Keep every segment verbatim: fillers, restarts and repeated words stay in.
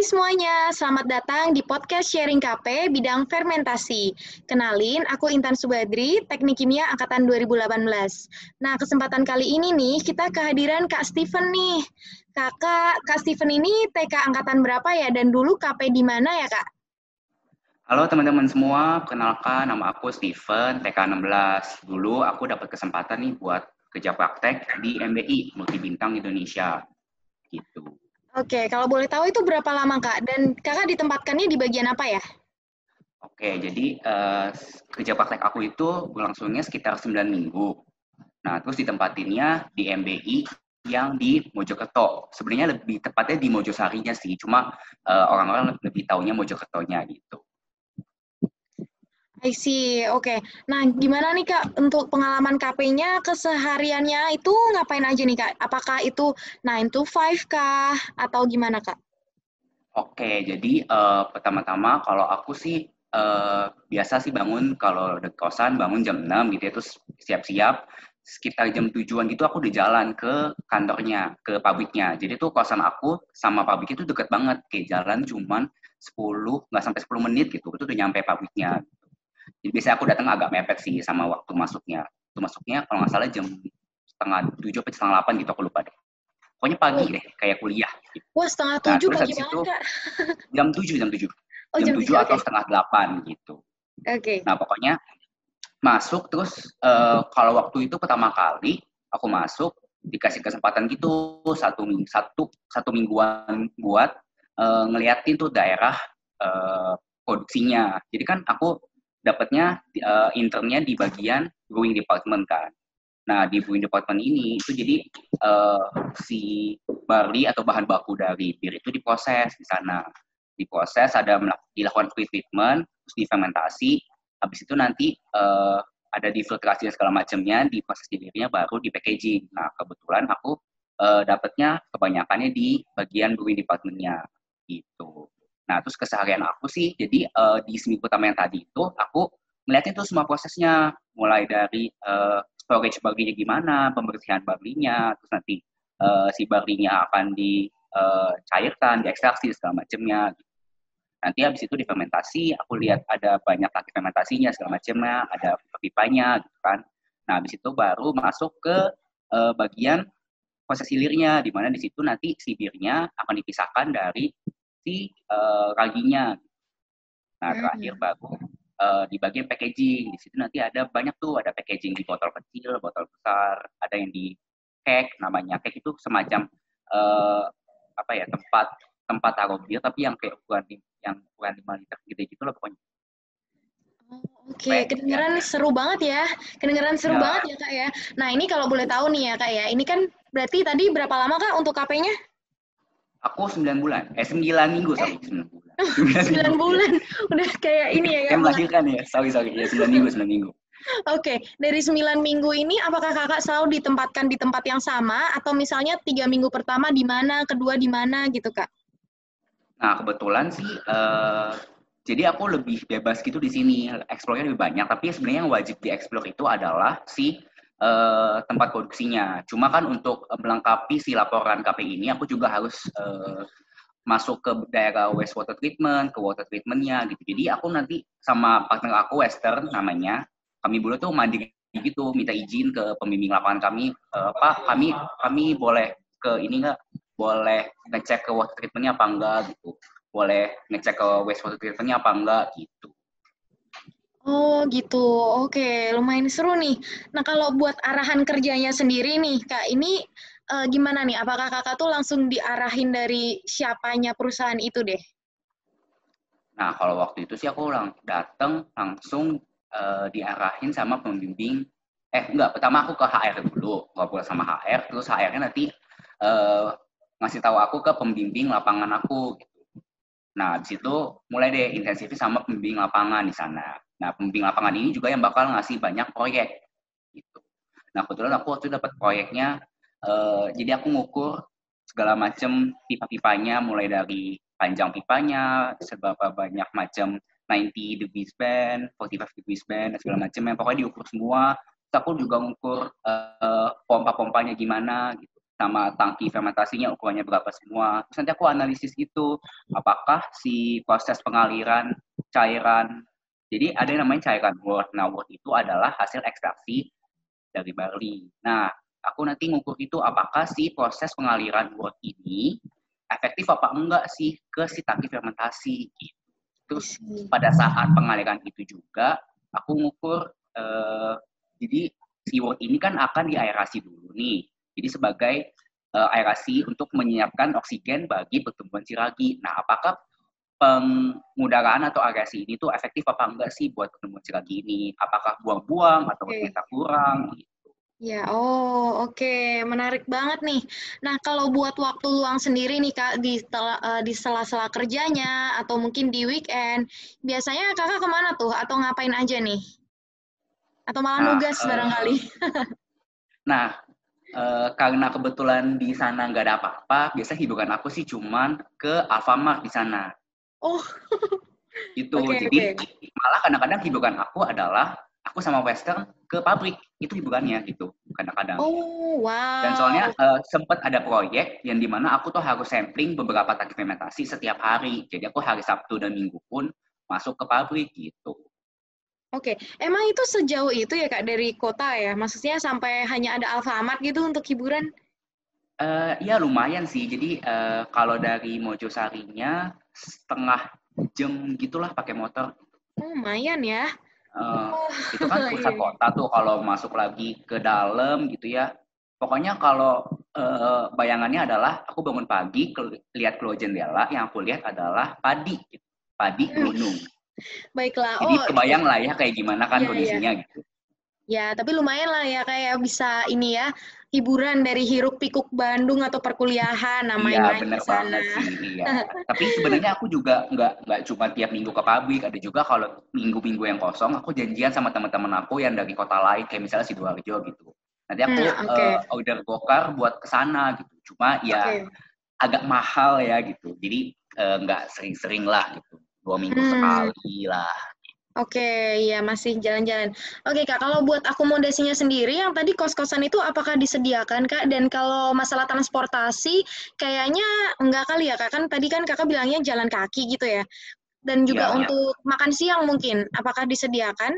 Hai semuanya, selamat datang di podcast sharing K P bidang fermentasi. Kenalin, aku Intan Subadri, teknik kimia angkatan dua ribu delapan belas. Nah, kesempatan kali ini nih, kita kehadiran Kak Steven nih. Kakak, Kak Steven ini T K angkatan berapa ya, dan dulu K P di mana ya, Kak? Halo teman-teman semua, perkenalkan nama aku Steven, T K enam belas. Dulu aku dapat kesempatan nih buat kerja praktek di M B I, Multi Bintang Indonesia. Gitu. Oke, kalau boleh tahu itu berapa lama, Kak? Dan Kakak ditempatkannya di bagian apa ya? Oke, jadi uh, kerja praktek aku itu berlangsungnya sekitar sembilan minggu. Nah, terus ditempatinnya di M B I yang di Mojokerto. Sebenarnya lebih tepatnya di Mojosarinya sih, cuma uh, orang-orang lebih taunya Mojokertonya gitu. I see, oke. Okay. Nah, gimana nih Kak untuk pengalaman K P-nya, kesehariannya itu ngapain aja nih Kak? Apakah itu nine to five kah? Atau gimana Kak? Oke, okay, jadi uh, pertama-tama kalau aku sih uh, biasa sih bangun, kalau di kosan bangun jam enam gitu ya, terus siap-siap. Sekitar jam tujuan gitu aku udah jalan ke kantornya, ke pabriknya. Jadi tuh kosan aku sama pabrik itu deket banget. Kayak jalan cuman sepuluh, nggak sampai sepuluh menit gitu, itu udah nyampe pabriknya. Jadi biasanya aku datang agak mepet sih sama waktu masuknya. Waktu masuknya kalau nggak salah jam setengah tujuh atau setengah delapan gitu, aku lupa deh. Pokoknya pagi deh, kayak kuliah. Gitu. Wah, setengah tujuh nah, pagi banget, Kak. Jam tujuh, jam tujuh. Oh, jam, jam tujuh okay. Atau setengah delapan gitu. Oke. Okay. Nah, pokoknya masuk terus uh, kalau waktu itu pertama kali aku masuk, dikasih kesempatan gitu satu, satu, satu mingguan buat uh, ngeliatin tuh daerah uh, produksinya. Jadi kan aku dapatnya uh, internnya di bagian Brewing Department kan. Nah, di Brewing Department ini itu jadi uh, si barley atau bahan baku dari bir itu diproses di sana. Diproses, ada dilakukan pre-treatment, terus difermentasi, habis itu nanti uh, ada difiltrasi dan segala macamnya, diproses jadinya baru di packaging. Nah, kebetulan aku uh, dapatnya kebanyakannya di bagian Brewing Department-nya gitu. Nah, terus keseharian aku sih, jadi uh, di seminggu pertama yang tadi itu, aku melihatnya itu semua prosesnya. Mulai dari uh, storage barley-nya gimana, pembersihan barley-nya, terus nanti uh, si barley-nya akan dicairkan, diekstraksi, segala macamnya. Nanti habis itu difermentasi, aku lihat ada banyak lagi fermentasinya, segala macamnya, ada pipanya, gitu kan. Nah, habis itu baru masuk ke uh, bagian proses hilirnya, di mana di situ nanti si birnya akan dipisahkan dari si uh, raginya. Nah, terakhir baru uh, di bagian packaging. Di situ nanti ada banyak tuh, ada packaging di botol kecil, botol besar, ada yang di keg, namanya keg itu semacam uh, apa ya, tempat tempat taruh bir tapi yang kayak ukuran yang ukuran lima liter gitu gitu loh pokoknya. Oke, okay, kedengeran ya. Seru banget ya. Kedengeran seru ya. Banget ya, Kak ya. Nah, ini kalau boleh tahu nih ya, Kak ya. Ini kan berarti tadi berapa lama Kak untuk K P-nya? Aku sembilan bulan, eh sembilan minggu, sorry. sembilan bulan. sembilan bulan, udah kayak ini ya. Yang melahirkan ya, sorry, sorry, ya sembilan minggu. Oke, okay. Dari sembilan minggu ini apakah kakak selalu ditempatkan di tempat yang sama? Atau misalnya tiga minggu pertama di mana, kedua di mana gitu, Kak? Nah, kebetulan sih, uh, jadi aku lebih bebas gitu di sini, eksplornya lebih banyak. Tapi sebenarnya yang wajib dieksplor itu adalah si Uh, tempat produksinya. Cuma kan untuk melengkapi si laporan K P ini, aku juga harus uh, masuk ke daerah wastewater treatment, ke water treatment-nya gitu. Jadi aku nanti sama partner aku Western namanya, kami dulu tuh mandiri gitu, minta izin ke pembimbing lapangan kami, uh, Pak, kami kami boleh ke ini nggak? Boleh ngecek ke water treatment-nya apa enggak gitu? Boleh ngecek ke wastewater treatment-nya apa enggak gitu? Oh gitu, oke, lumayan seru nih. Nah, kalau buat arahan kerjanya sendiri nih, Kak, ini uh, gimana nih? Apakah kakak tuh langsung diarahin dari siapanya perusahaan itu deh? Nah, kalau waktu itu sih aku lang- datang langsung uh, diarahin sama pembimbing. Eh, enggak, pertama aku ke H R dulu, ngobrol sama H R, terus H R-nya nanti uh, ngasih tahu aku ke pembimbing lapangan aku. Nah, habis itu mulai deh intensifin sama pembimbing lapangan di sana. Nah, pembimbing lapangan ini juga yang bakal ngasih banyak proyek gitu. Nah, kebetulan aku waktu itu dapat proyeknya, eh, jadi aku ngukur segala macam pipa-pipanya, mulai dari panjang pipanya, seberapa banyak macam sembilan puluh degrees band, empat puluh lima degrees band, dan segala macam yang pokoknya diukur semua. Terus aku juga ngukur eh, pompa-pompanya gimana gitu. sama tangki fermentasinya ukurannya berapa semua. Terus nanti aku analisis itu, apakah si proses pengaliran cairan, jadi ada yang namanya cairan wort. Nah, wort itu adalah hasil ekstraksi dari barley. Nah, aku nanti ngukur itu apakah si proses pengaliran wort ini efektif apa enggak sih ke si tangki fermentasi. Terus pada saat pengaliran itu juga, aku ngukur, eh, jadi si wort ini kan akan diaerasi dulu nih. Jadi sebagai uh, aerasi untuk menyiapkan oksigen bagi pertumbuhan siragi. Nah, apakah pengudaraan atau aerasi ini tuh efektif apa enggak sih buat pertumbuhan siragi ini? Apakah buang-buang atau ternyata okay. kurang? Gitu. Ya, oh oke. Okay. Menarik banget nih. Nah, kalau buat waktu luang sendiri nih Kak, di, uh, di sela-sela kerjanya atau mungkin di weekend, biasanya Kakak kemana tuh? Atau ngapain aja nih? Atau malah nah, nugas uh, barangkali? Nah, Uh, karena kebetulan di sana nggak ada apa-apa, biasanya hiburan aku sih cuman ke Alfamart di sana. Oh, itu okay, jadi okay. malah kadang-kadang hiburan aku adalah aku sama Western ke pabrik, itu hiburannya gitu kadang-kadang. Oh, wow. Dan soalnya uh, sempat ada proyek yang dimana aku tuh harus sampling beberapa tangki fermentasi setiap hari, jadi aku hari Sabtu dan Minggu pun masuk ke pabrik gitu. Oke, okay. Emang itu sejauh itu ya Kak dari kota ya? Maksudnya sampai hanya ada Alfamart gitu untuk hiburan? Uh, ya lumayan sih, jadi uh, kalau dari Mojosarinya setengah jam gitulah pakai motor. Lumayan ya. Uh, oh. Itu kan pusat kota tuh, kalau masuk lagi ke dalam gitu ya. Pokoknya kalau uh, bayangannya adalah aku bangun pagi, ke, lihat keluar jendela, yang aku lihat adalah padi, gitu. Padi gunung. Baiklah. Jadi oh, kebayang lah ya kayak gimana kan ya, kondisinya ya. Gitu. Ya, tapi lumayan lah ya kayak bisa ini ya, hiburan dari hiruk pikuk Bandung atau perkuliahan namanya di sana. Sih, ya. Tapi sebenarnya aku juga nggak nggak cuma tiap minggu ke pabrik, ada juga kalau minggu-minggu yang kosong aku janjian sama teman-teman aku yang dari kota lain kayak misalnya Sidoarjo gitu. Nanti aku hmm, okay. uh, order gokar buat ke sana gitu. Cuma ya okay. agak mahal ya gitu. Jadi nggak uh, sering-sering lah gitu. Dua minggu hmm. sekali lah. Oke, okay, ya masih jalan-jalan. Oke okay, Kak, kalau buat akomodasinya sendiri, yang tadi kos-kosan itu apakah disediakan Kak? Dan kalau masalah transportasi, kayaknya enggak kali ya Kak? Kan tadi kan Kakak bilangnya jalan kaki gitu ya. Dan juga ya, untuk ya. makan siang mungkin, apakah disediakan?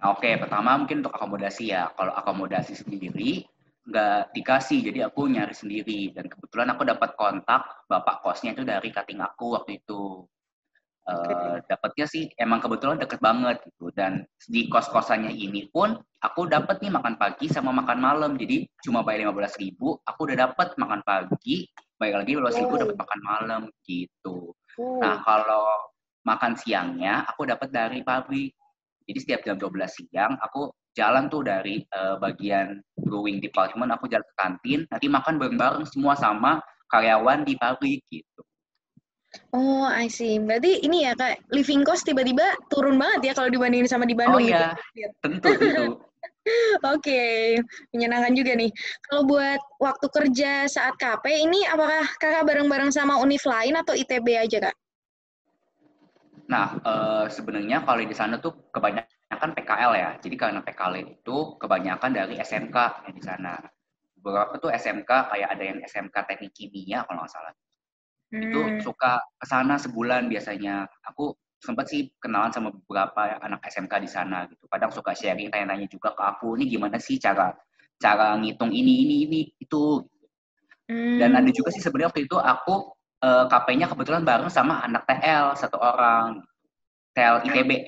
Oke, okay, pertama mungkin untuk akomodasi ya. Kalau akomodasi sendiri, nggak dikasih, jadi aku nyari sendiri. Dan kebetulan aku dapat kontak bapak kosnya itu dari cutting aku waktu itu. Uh, dapatnya sih emang kebetulan deket banget gitu, dan di kos-kosannya ini pun aku dapat nih makan pagi sama makan malam, jadi cuma bayar lima belas ribu aku udah dapat makan pagi, bayar lagi lima belas ribu oh. dapat makan malam gitu. Oh. Nah kalau makan siangnya aku dapat dari pabrik, jadi setiap jam dua belas siang aku jalan tuh dari uh, bagian Brewing Department, aku jalan ke kantin, nanti makan bareng-bareng semua sama karyawan di pabrik gitu. Oh, I see. Berarti ini ya Kak, living cost tiba-tiba turun banget ya kalau dibandingin sama di Bandung. Oh ya, gitu. tentu, tentu. Oke, okay. Menyenangkan juga nih. Kalau buat waktu kerja saat K P, ini apakah Kakak bareng-bareng sama univ lain atau I T B aja Kak? Nah, eh, sebenarnya kalau di sana tuh kebanyakan P K L ya. Jadi karena P K L itu kebanyakan dari S M K yang di sana. Beberapa tuh S M K, kayak ada yang S M K teknik kimia kalau nggak salah. Hmm. Itu suka kesana sebulan biasanya. Aku sempat sih kenalan sama beberapa anak S M K di sana gitu. Kadang suka sharing, tanya-tanya juga ke aku, ini gimana sih cara cara ngitung ini ini ini itu. Hmm. Dan ada juga sih sebenarnya waktu itu aku eh, K P-nya kebetulan bareng sama anak T L satu orang, T L I T B. Oke.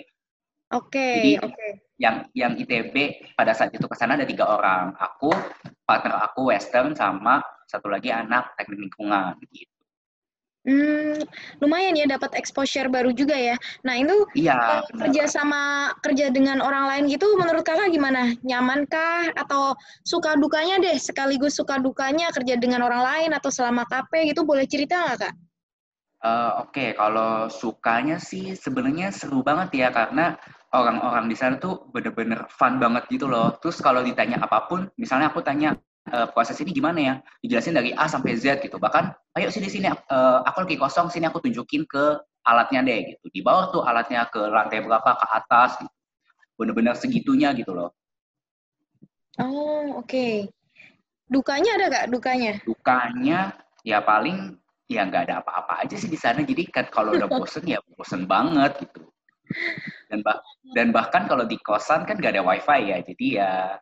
Okay. Jadi okay. yang yang I T B pada saat itu kesana ada tiga orang. Aku, partner aku Western, sama satu lagi anak teknik lingkungan gitu. Hmm, lumayan ya dapat exposure baru juga ya. Nah itu ya, kerja sama kerja dengan orang lain gitu, menurut Kakak gimana? Nyamankah atau suka dukanya deh? Sekaligus suka dukanya kerja dengan orang lain atau selama K P gitu, boleh cerita nggak Kak? Uh, Oke, okay. Kalau sukanya sih sebenarnya seru banget ya, karena orang-orang di sana tuh bener-bener fun banget gitu loh. Terus kalau ditanya apapun, misalnya aku tanya, Uh, proses ini gimana ya? Dijelasin dari A sampai Z gitu. Bahkan, ayo sini-sini, uh, aku lagi kosong, sini aku tunjukin ke alatnya deh gitu. Di bawah tuh alatnya ke lantai berapa, ke atas gitu. Bener-bener segitunya gitu loh. Oh, oke. Okay. Dukanya ada nggak dukanya? Dukanya ya paling ya nggak ada apa-apa aja sih di sana. Jadi kan kalau udah bosen ya bosen banget gitu. Dan bah dan bahkan kalau di kosan kan nggak ada wifi ya. Jadi ya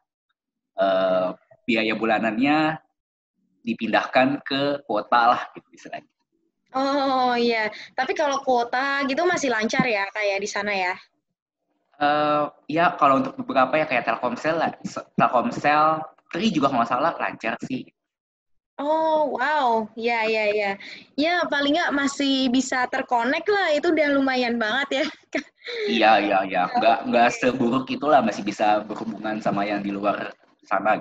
eh, biaya bulanannya dipindahkan ke kuota lah gitu istilahnya. Oh iya. Tapi kalau kuota gitu masih lancar ya kayak di sana ya? Uh, ya kalau untuk beberapa ya kayak Telkomsel, Telkomsel, Tri juga nggak salah lancar sih. Oh wow, ya ya ya, ya paling nggak masih bisa terkonek lah, itu udah lumayan banget ya. Iya iya iya, nggak nggak seburuk itulah, masih bisa berhubungan sama yang di luar sana.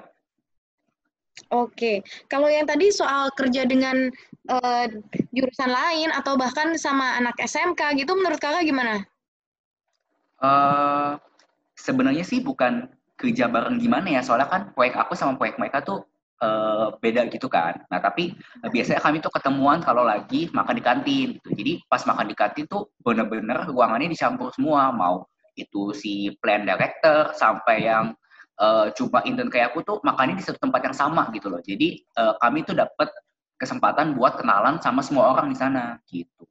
Oke, kalau yang tadi soal kerja dengan uh, jurusan lain atau bahkan sama anak S M K gitu, menurut kakak gimana? Uh, sebenarnya sih bukan kerja bareng gimana ya, soalnya kan proyek aku sama proyek mereka tuh uh, beda gitu kan. Nah tapi uh, biasanya kami tuh ketemuan kalau lagi makan di kantin gitu. Jadi pas makan di kantin tuh bener-bener ruangannya dicampur semua, mau itu si plan director sampai yang uh, coba intern kayak aku tuh makannya di satu tempat yang sama gitu loh. Jadi uh, kami tuh dapet kesempatan buat kenalan sama semua orang di sana gitu.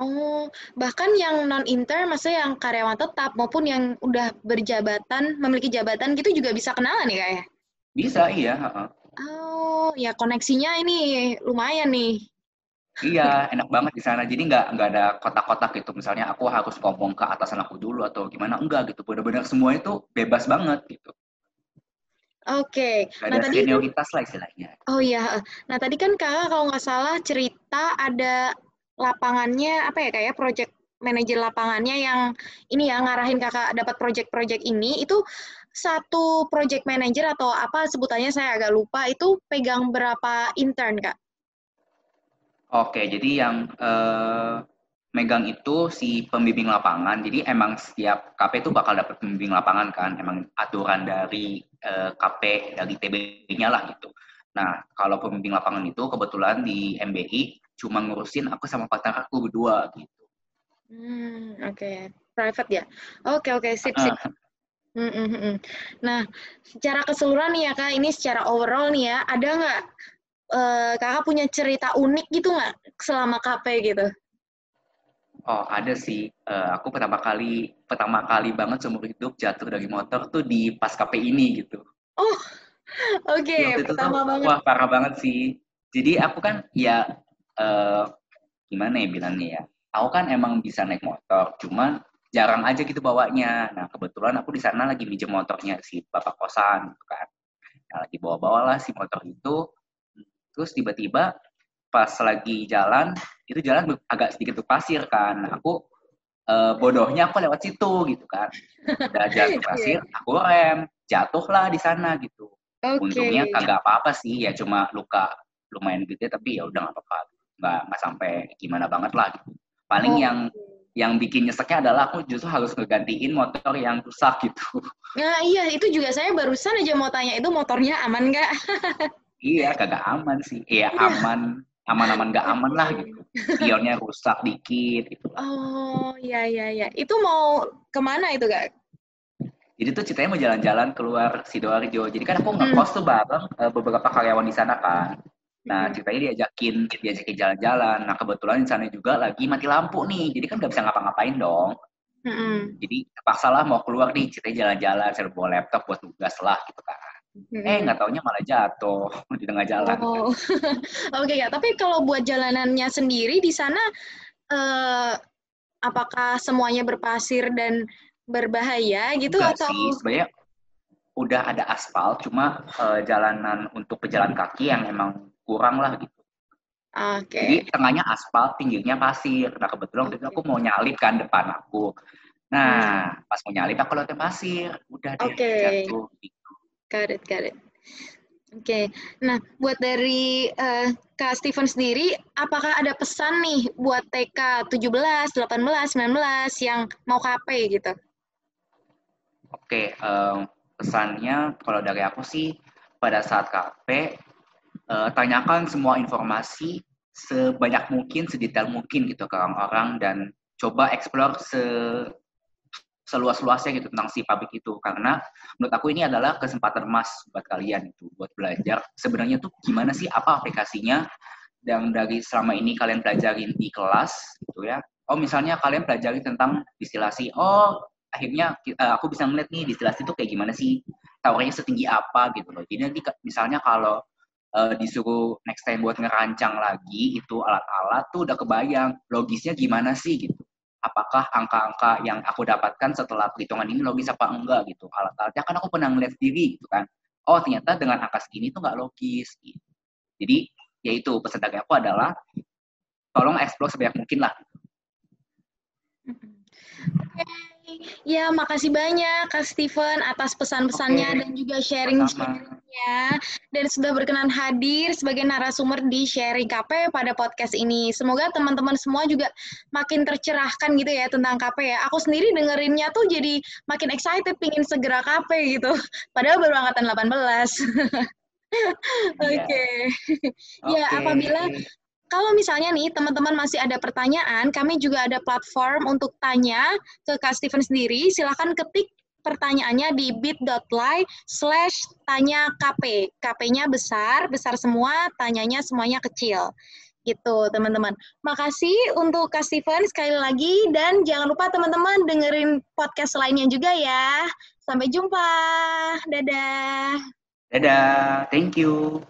Oh, bahkan yang non-intern, maksudnya yang karyawan tetap maupun yang udah berjabatan, memiliki jabatan gitu juga bisa kenalan ya Kak ya? Bisa, iya. Oh, ya koneksinya ini lumayan nih. Iya, enak banget di sana. Jadi nggak nggak ada kotak-kotak gitu. Misalnya aku harus ngomong ke atasan aku dulu atau gimana, enggak gitu. Benar-benar semua itu bebas banget gitu. Oke, okay. Nah tadi senioritas lah istilahnya. Oh iya, nah tadi kan Kakak kalau nggak salah cerita ada lapangannya apa ya kayak project manager lapangannya yang ini ya ngarahin kakak dapat project-project ini, itu satu project manager atau apa sebutannya saya agak lupa, itu pegang berapa intern kak? Oke, jadi yang eh, megang itu si pembimbing lapangan. Jadi emang setiap K P itu bakal dapat pembimbing lapangan kan, emang aturan dari eh, K P dari T B-nya lah gitu. Nah kalau pembimbing lapangan itu kebetulan di M B I cuma ngurusin aku sama partner aku berdua gitu. Hmm, oke. Okay. Private ya? Oke, okay, oke. Okay. Sip, sip. Uh. Mm, mm, mm. Nah, secara keseluruhan nih ya, Kak, ini secara overall nih ya, ada nggak uh, Kakak punya cerita unik gitu nggak selama K P gitu? Oh, ada sih. Uh, aku pertama kali, pertama kali banget seumur hidup jatuh dari motor tuh di pas K P ini gitu. Oh, oke. Okay. Pertama tuh, banget. Wah, parah banget sih. Jadi aku kan ya... Uh, gimana ya bilangnya ya, aku kan emang bisa naik motor, cuman jarang aja gitu bawanya. Nah kebetulan aku di sana lagi pinjam motornya si bapak kosan gitu kan. Nah lagi bawa-bawalah si motor itu, terus tiba-tiba pas lagi jalan, itu jalan agak sedikit berpasir kan. Nah, aku uh, bodohnya aku lewat situ gitu kan. Udah jalan berpasir, aku rem, jatuhlah di sana gitu. Okay. Untungnya kagak apa-apa sih, ya cuma luka lumayan gede tapi ya udah nggak apa-apa. Nggak, nggak sampai gimana banget lah gitu. Paling oh. yang yang bikin nyeseknya adalah aku justru harus ngegantiin motor yang rusak gitu. Nah iya, itu juga saya barusan aja mau tanya, itu motornya aman nggak? Iya, kagak aman sih. Iya, aman. Aman-aman nggak aman lah gitu. Pionnya rusak dikit gitu. Oh, iya, iya, iya. Itu mau kemana itu, Kak? Jadi tuh ceritanya mau jalan-jalan keluar Sidoarjo. Jadi kan aku ngekos hmm. tuh bareng beberapa karyawan di sana kan. Nah, ceritanya diajakin, diajakin jalan-jalan. Nah, kebetulan di sana juga lagi mati lampu nih. Jadi kan nggak bisa ngapa-ngapain dong. Mm-hmm. Jadi terpaksalah mau keluar nih, ceritanya jalan-jalan, saya bawa laptop buat tugas lah gitu kan. Mm-hmm. Eh, nggak taunya malah jatuh di tengah jalan. Oh. Kan. Oke, okay, ya. Tapi kalau buat jalanannya sendiri di sana, eh, apakah semuanya berpasir dan berbahaya gitu? Enggak atau sih, sebenarnya udah ada aspal, cuma eh, jalanan untuk pejalan kaki yang emang kurang lah gitu. Oke. Okay. Jadi tengahnya aspal, pinggirnya pasir. Nah kebetulan okay. waktu itu aku mau nyalip kan depan aku. Nah hmm. pas mau nyalip aku lewat pasir, udah deh okay. jatuh. Karet karet. Oke. Okay. Nah buat dari uh, Kak Steven sendiri, apakah ada pesan nih buat T K tujuh belas, delapan belas, sembilan belas yang mau K P gitu? Oke, okay, um, pesannya kalau dari aku sih pada saat K P Uh, tanyakan semua informasi sebanyak mungkin, sedetail mungkin gitu ke orang-orang dan coba explore se seluas-luasnya gitu tentang si pabrik itu, karena menurut aku ini adalah kesempatan emas buat kalian itu buat belajar sebenarnya tuh gimana sih, apa aplikasinya yang dari selama ini kalian pelajarin di kelas gitu ya. Oh misalnya kalian pelajari tentang distilasi, oh akhirnya uh, aku bisa ngeliat nih distilasi itu kayak gimana sih, tawarnya setinggi apa gitu loh. Jadi nanti misalnya kalau uh, disuruh next time buat ngerancang lagi itu alat-alat tuh udah kebayang logisnya gimana sih gitu. Apakah angka-angka yang aku dapatkan setelah perhitungan ini logis apa enggak gitu. Alat-alatnya kan aku pernah ngeliat sendiri gitu kan. Oh ternyata dengan angka segini tuh nggak logis gitu. Jadi yaitu pesan dari aku adalah tolong explore sebanyak mungkin lah. Oke, okay. Ya makasih banyak Kak Steven atas pesan-pesannya okay. Dan juga sharing-sharingnya. Dan sudah berkenan hadir sebagai narasumber di Sharing K P pada podcast ini. Semoga teman-teman semua juga makin tercerahkan gitu ya tentang K P ya. Aku sendiri dengerinnya tuh jadi makin excited pingin segera K P gitu. Padahal baru angkatan delapan belas. Oke, okay. Ya okay. Apabila... Kalau misalnya nih teman-teman masih ada pertanyaan, kami juga ada platform untuk tanya ke Kak Steven sendiri. Silahkan ketik pertanyaannya di bit dot l y slash tanya K P. K P-nya besar, besar semua, tanyanya semuanya kecil. Gitu teman-teman. Makasih untuk Kak Steven sekali lagi dan jangan lupa teman-teman dengerin podcast lainnya juga ya. Sampai jumpa. Dadah. Dadah. Thank you.